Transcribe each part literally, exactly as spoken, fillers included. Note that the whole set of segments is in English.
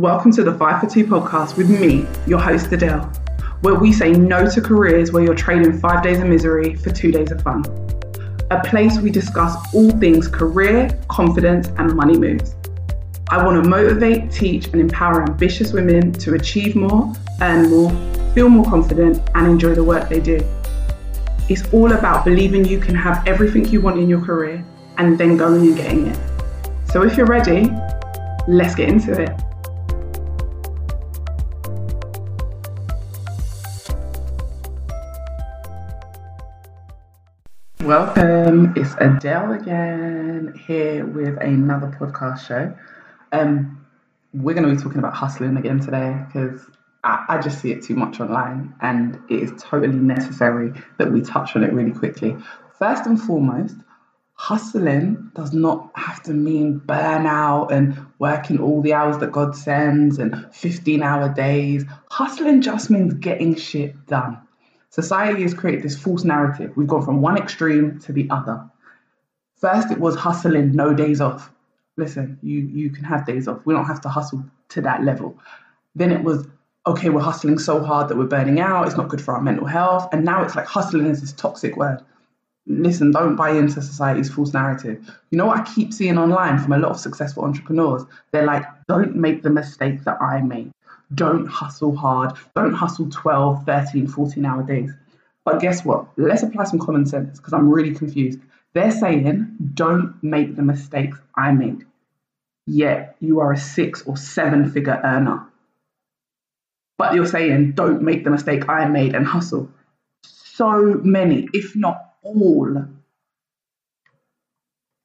Welcome to the Five for Two podcast with me, your host Adele, where we say no to careers where you're trading five days of misery for two days of fun. A place we discuss all things career, confidence and money moves. I want to motivate, teach and empower ambitious women to achieve more, earn more, feel more confident and enjoy the work they do. It's all about believing you can have everything you want in your career and then going and getting it. So if you're ready, let's get into it. Welcome, it's Adele again here with another podcast show. Um, we're going to be talking about hustling again today because I, I just see it too much online and it is totally necessary that we touch on it really quickly. First and foremost, hustling does not have to mean burnout and working all the hours that God sends and fifteen hour days. Hustling just means getting shit done. Society has created this false narrative. We've gone from one extreme to the other. First, it was hustling, no days off. Listen, you, you can have days off. We don't have to hustle to that level. Then it was, okay, we're hustling so hard that we're burning out. It's not good for our mental health. And now it's like hustling is this toxic word. Listen, don't buy into society's false narrative. You know what I keep seeing online from a lot of successful entrepreneurs? They're like, don't make the mistake that I made. Don't hustle hard. Don't hustle twelve, thirteen, fourteen hour days. But guess what? Let's apply some common sense because I'm really confused. They're saying, don't make the mistakes I made. Yet you are a six or seven figure earner. But you're saying, don't make the mistake I made and hustle. So many, if not all.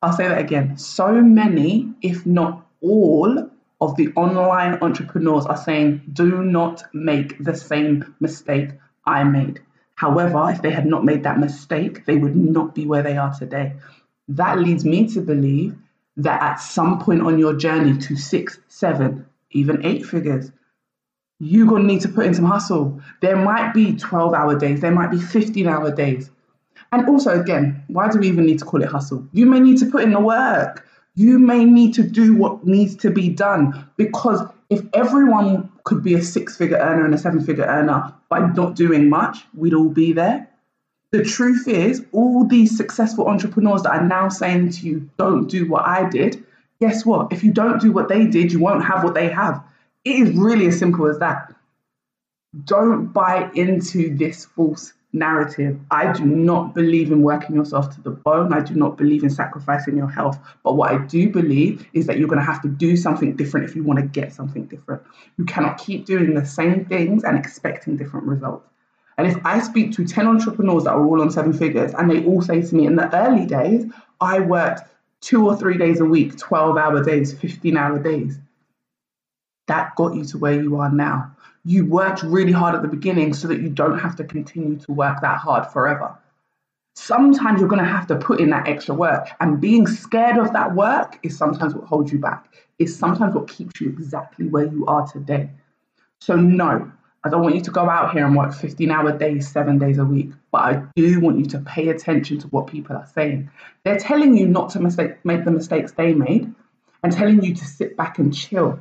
I'll say that again. So many, if not all, of the online entrepreneurs are saying, do not make the same mistake I made. However, if they had not made that mistake, they would not be where they are today. That leads me to believe that at some point on your journey to six, seven, even eight figures, you're going to need to put in some hustle. There might be twelve hour days. There might be fifteen hour days. And also, again, why do we even need to call it hustle? You may need to put in the work. You may need to do what needs to be done, because if everyone could be a six-figure earner and a seven-figure earner by not doing much, we'd all be there. The truth is, all these successful entrepreneurs that are now saying to you, don't do what I did, guess what? If you don't do what they did, you won't have what they have. It is really as simple as that. Don't buy into this false narrative. I do not believe in working yourself to the bone. I do not believe in sacrificing your health. But what I do believe is that you're going to have to do something different if you want to get something different. You cannot keep doing the same things and expecting different results. And if I speak to ten entrepreneurs that are all on seven figures and they all say to me, in the early days, I worked two or three days a week, twelve hour days, fifteen hour days. That got you to where you are now. You worked really hard at the beginning so that you don't have to continue to work that hard forever. Sometimes you're going to have to put in that extra work, and being scared of that work is sometimes what holds you back. It's sometimes what keeps you exactly where you are today. So no, I don't want you to go out here and work fifteen hour days, seven days a week, but I do want you to pay attention to what people are saying. They're telling you not to mistake, make the mistakes they made and telling you to sit back and chill.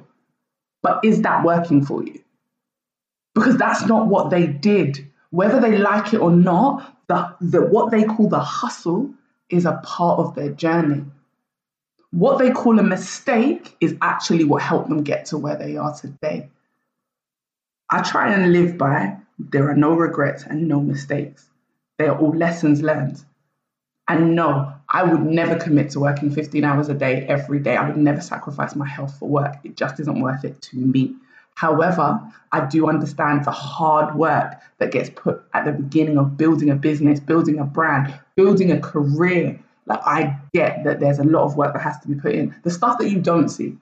But is that working for you? Because that's not what they did. Whether they like it or not, the, the, what they call the hustle is a part of their journey. What they call a mistake is actually what helped them get to where they are today. I try and live by, there are no regrets and no mistakes. They are all lessons learned. And no, I would never commit to working fifteen hours a day every day. I would never sacrifice my health for work. It just isn't worth it to me. However, I do understand the hard work that gets put at the beginning of building a business, building a brand, building a career. Like, I get that there's a lot of work that has to be put in. The stuff that you don't see,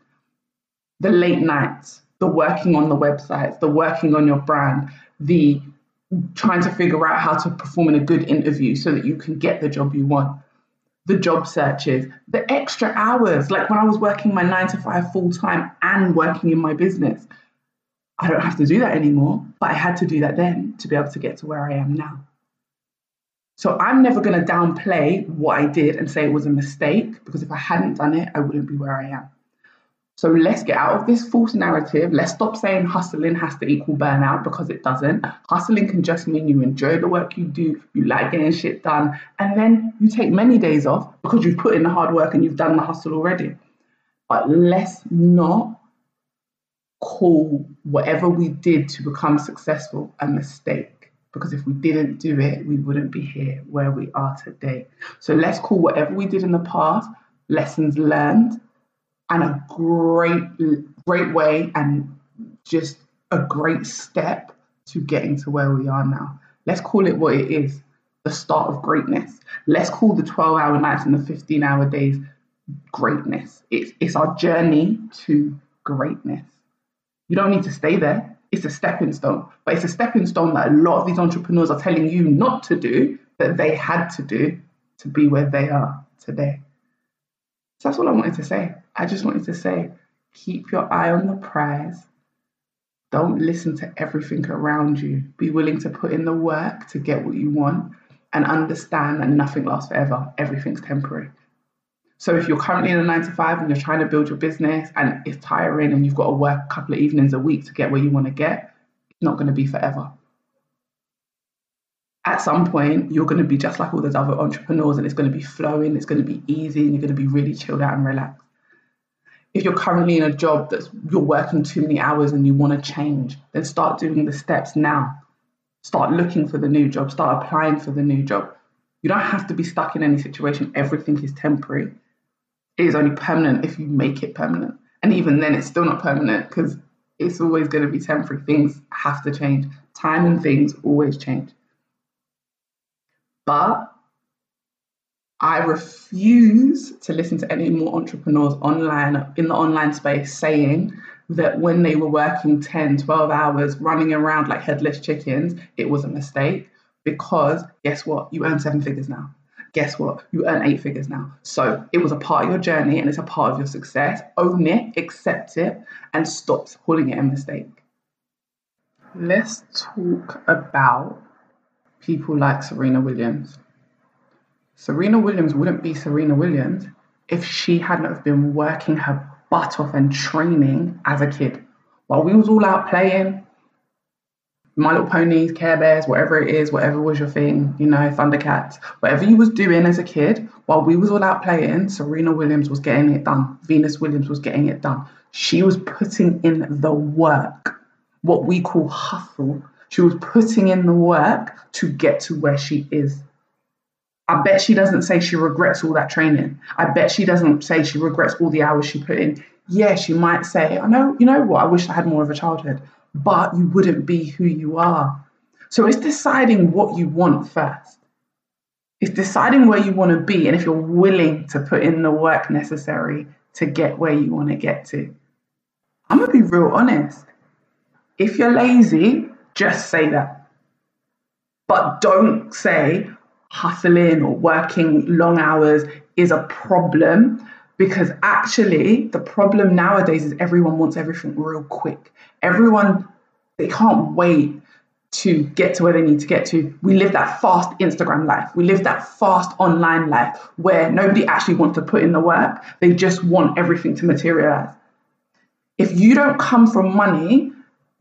the late nights, the working on the websites, the working on your brand, the trying to figure out how to perform in a good interview so that you can get the job you want, the job searches, the extra hours. Like when I was working my nine to five full time and working in my business, I don't have to do that anymore, but I had to do that then to be able to get to where I am now. So I'm never going to downplay what I did and say it was a mistake, because if I hadn't done it, I wouldn't be where I am. So let's get out of this false narrative. Let's stop saying hustling has to equal burnout, because it doesn't. Hustling can just mean you enjoy the work you do, you like getting shit done, and then you take many days off because you've put in the hard work and you've done the hustle already. But let's not call whatever we did to become successful a mistake, because if we didn't do it, we wouldn't be here where we are today. So let's call whatever we did in the past lessons learned. And a great, great way and just a great step to getting to where we are now. Let's call it what it is, the start of greatness. Let's call the twelve-hour nights and the fifteen-hour days greatness. It's, it's our journey to greatness. You don't need to stay there. It's a stepping stone. But it's a stepping stone that a lot of these entrepreneurs are telling you not to do, that they had to do to be where they are today. So that's all I wanted to say. I just wanted to say, keep your eye on the prize. Don't listen to everything around you. Be willing to put in the work to get what you want, and understand that nothing lasts forever. Everything's temporary. So if you're currently in a nine to five and you're trying to build your business and it's tiring and you've got to work a couple of evenings a week to get where you want to get, it's not going to be forever. At some point, you're going to be just like all those other entrepreneurs, and it's going to be flowing, it's going to be easy, and you're going to be really chilled out and relaxed. If you're currently in a job that you're working too many hours and you want to change, then start doing the steps now. Start looking for the new job. Start applying for the new job. You don't have to be stuck in any situation. Everything is temporary. It is only permanent if you make it permanent. And even then, it's still not permanent, because it's always going to be temporary. Things have to change. Time and things always change. But I refuse to listen to any more entrepreneurs online, in the online space, saying that when they were working ten, twelve hours, running around like headless chickens, it was a mistake. Because guess what? You earn seven figures now. Guess what? You earn eight figures now. So it was a part of your journey and it's a part of your success. Own it, accept it, and stop calling it a mistake. Let's talk about people like Serena Williams. Serena Williams wouldn't be Serena Williams if she hadn't have been working her butt off and training as a kid. While we was all out playing, My Little Ponies, Care Bears, whatever it is, whatever was your thing, you know, Thundercats, whatever you was doing as a kid, while we was all out playing, Serena Williams was getting it done. Venus Williams was getting it done. She was putting in the work, what we call hustle. She was putting in the work to get to where she is. I bet she doesn't say she regrets all that training. I bet she doesn't say she regrets all the hours she put in. Yeah, she might say, I know, you know what, I wish I had more of a childhood, but you wouldn't be who you are. So it's deciding what you want first. It's deciding where you want to be, and if you're willing to put in the work necessary to get where you want to get to. I'm going to be real honest. If you're lazy, just say that. But don't say hustling or working long hours is a problem, because actually the problem nowadays is everyone wants everything real quick. Everyone, they can't wait to get to where they need to get to. We live that fast Instagram life. We live that fast online life where nobody actually wants to put in the work. They just want everything to materialize. If you don't come from money,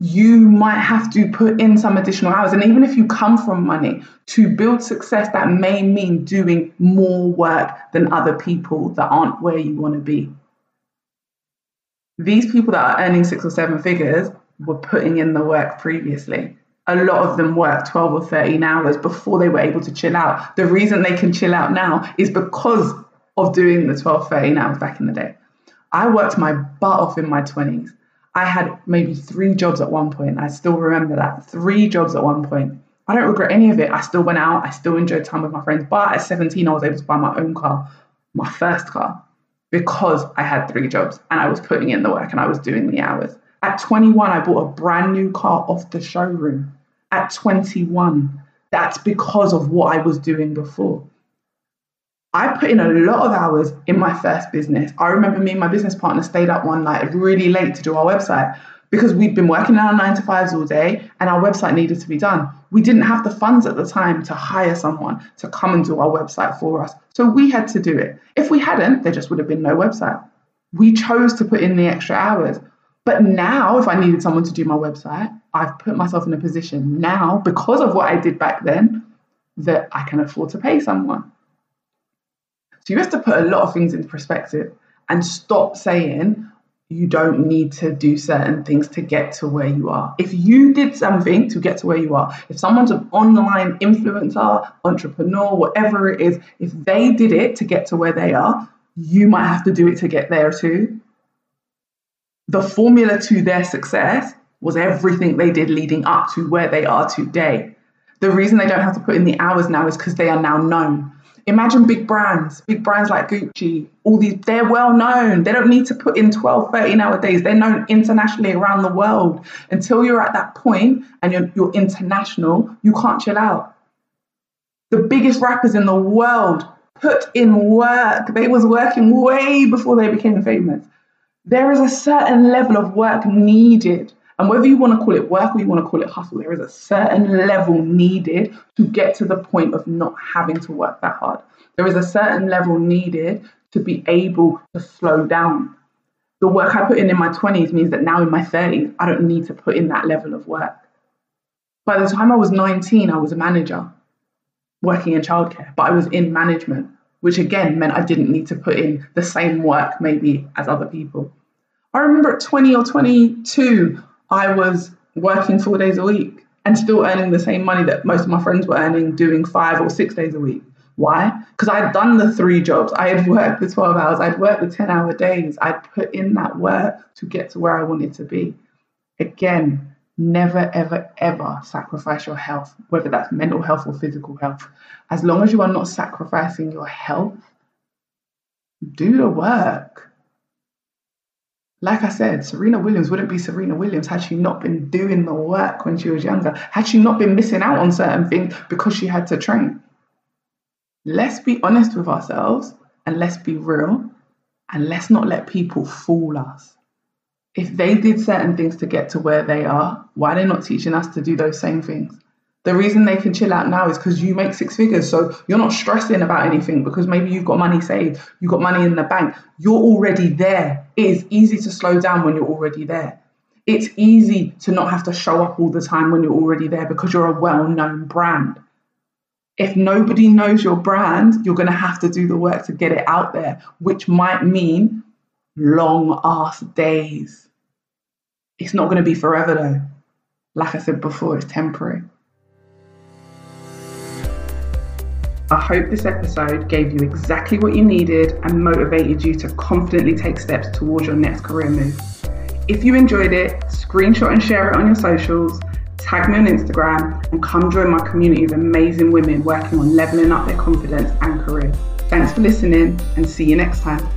you might have to put in some additional hours. And even if you come from money, to build success, that may mean doing more work than other people that aren't where you want to be. These people that are earning six or seven figures were putting in the work previously. A lot of them worked twelve or thirteen hours before they were able to chill out. The reason they can chill out now is because of doing the twelve, thirteen hours back in the day. I worked my butt off in my twenties. I had maybe three jobs at one point. I still remember that. Three jobs at one point. I don't regret any of it. I still went out. I still enjoyed time with my friends. But at seventeen, I was able to buy my own car, my first car, because I had three jobs and I was putting in the work and I was doing the hours. At twenty-one, I bought a brand new car off the showroom. At twenty-one, that's because of what I was doing before. I put in a lot of hours in my first business. I remember me and my business partner stayed up one night really late to do our website because we'd been working on our nine to fives all day and our website needed to be done. We didn't have the funds at the time to hire someone to come and do our website for us. So we had to do it. If we hadn't, there just would have been no website. We chose to put in the extra hours. But now, if I needed someone to do my website, I've put myself in a position now, because of what I did back then, that I can afford to pay someone. So you have to put a lot of things into perspective and stop saying you don't need to do certain things to get to where you are. If you did something to get to where you are, if someone's an online influencer, entrepreneur, whatever it is, if they did it to get to where they are, you might have to do it to get there too. The formula to their success was everything they did leading up to where they are today. The reason they don't have to put in the hours now is because they are now known. Imagine big brands, big brands like Gucci, all these, they're well known. They don't need to put in twelve, thirteen hour days. They're known internationally around the world. Until you're at that point and you're, you're international, you can't chill out. The biggest rappers in the world put in work. They was working way before they became famous. There is a certain level of work needed. And whether you want to call it work or you want to call it hustle, there is a certain level needed to get to the point of not having to work that hard. There is a certain level needed to be able to slow down. The work I put in in my twenties means that now in my thirties, I don't need to put in that level of work. By the time I was nineteen, I was a manager working in childcare, but I was in management, which again meant I didn't need to put in the same work maybe as other people. I remember at twenty or twenty-two, I was working four days a week and still earning the same money that most of my friends were earning doing five or six days a week. Why? Because I had done the three jobs. I had worked the twelve hours. I'd worked the ten hour days. I'd put in that work to get to where I wanted to be. Again, never, ever, ever sacrifice your health, whether that's mental health or physical health. As long as you are not sacrificing your health, do the work. Like I said, Serena Williams wouldn't be Serena Williams had she not been doing the work when she was younger, had she not been missing out on certain things because she had to train. Let's be honest with ourselves and let's be real and let's not let people fool us. If they did certain things to get to where they are, why are they not teaching us to do those same things? The reason they can chill out now is because you make six figures, so you're not stressing about anything because maybe you've got money saved, you've got money in the bank, you're already there. It is easy to slow down when you're already there. It's easy to not have to show up all the time when you're already there because you're a well-known brand. If nobody knows your brand, you're going to have to do the work to get it out there, which might mean long-ass days. It's not going to be forever though. Like I said before, it's temporary. I hope this episode gave you exactly what you needed and motivated you to confidently take steps towards your next career move. If you enjoyed it, screenshot and share it on your socials, tag me on Instagram, and come join my community of amazing women working on leveling up their confidence and career. Thanks for listening and see you next time.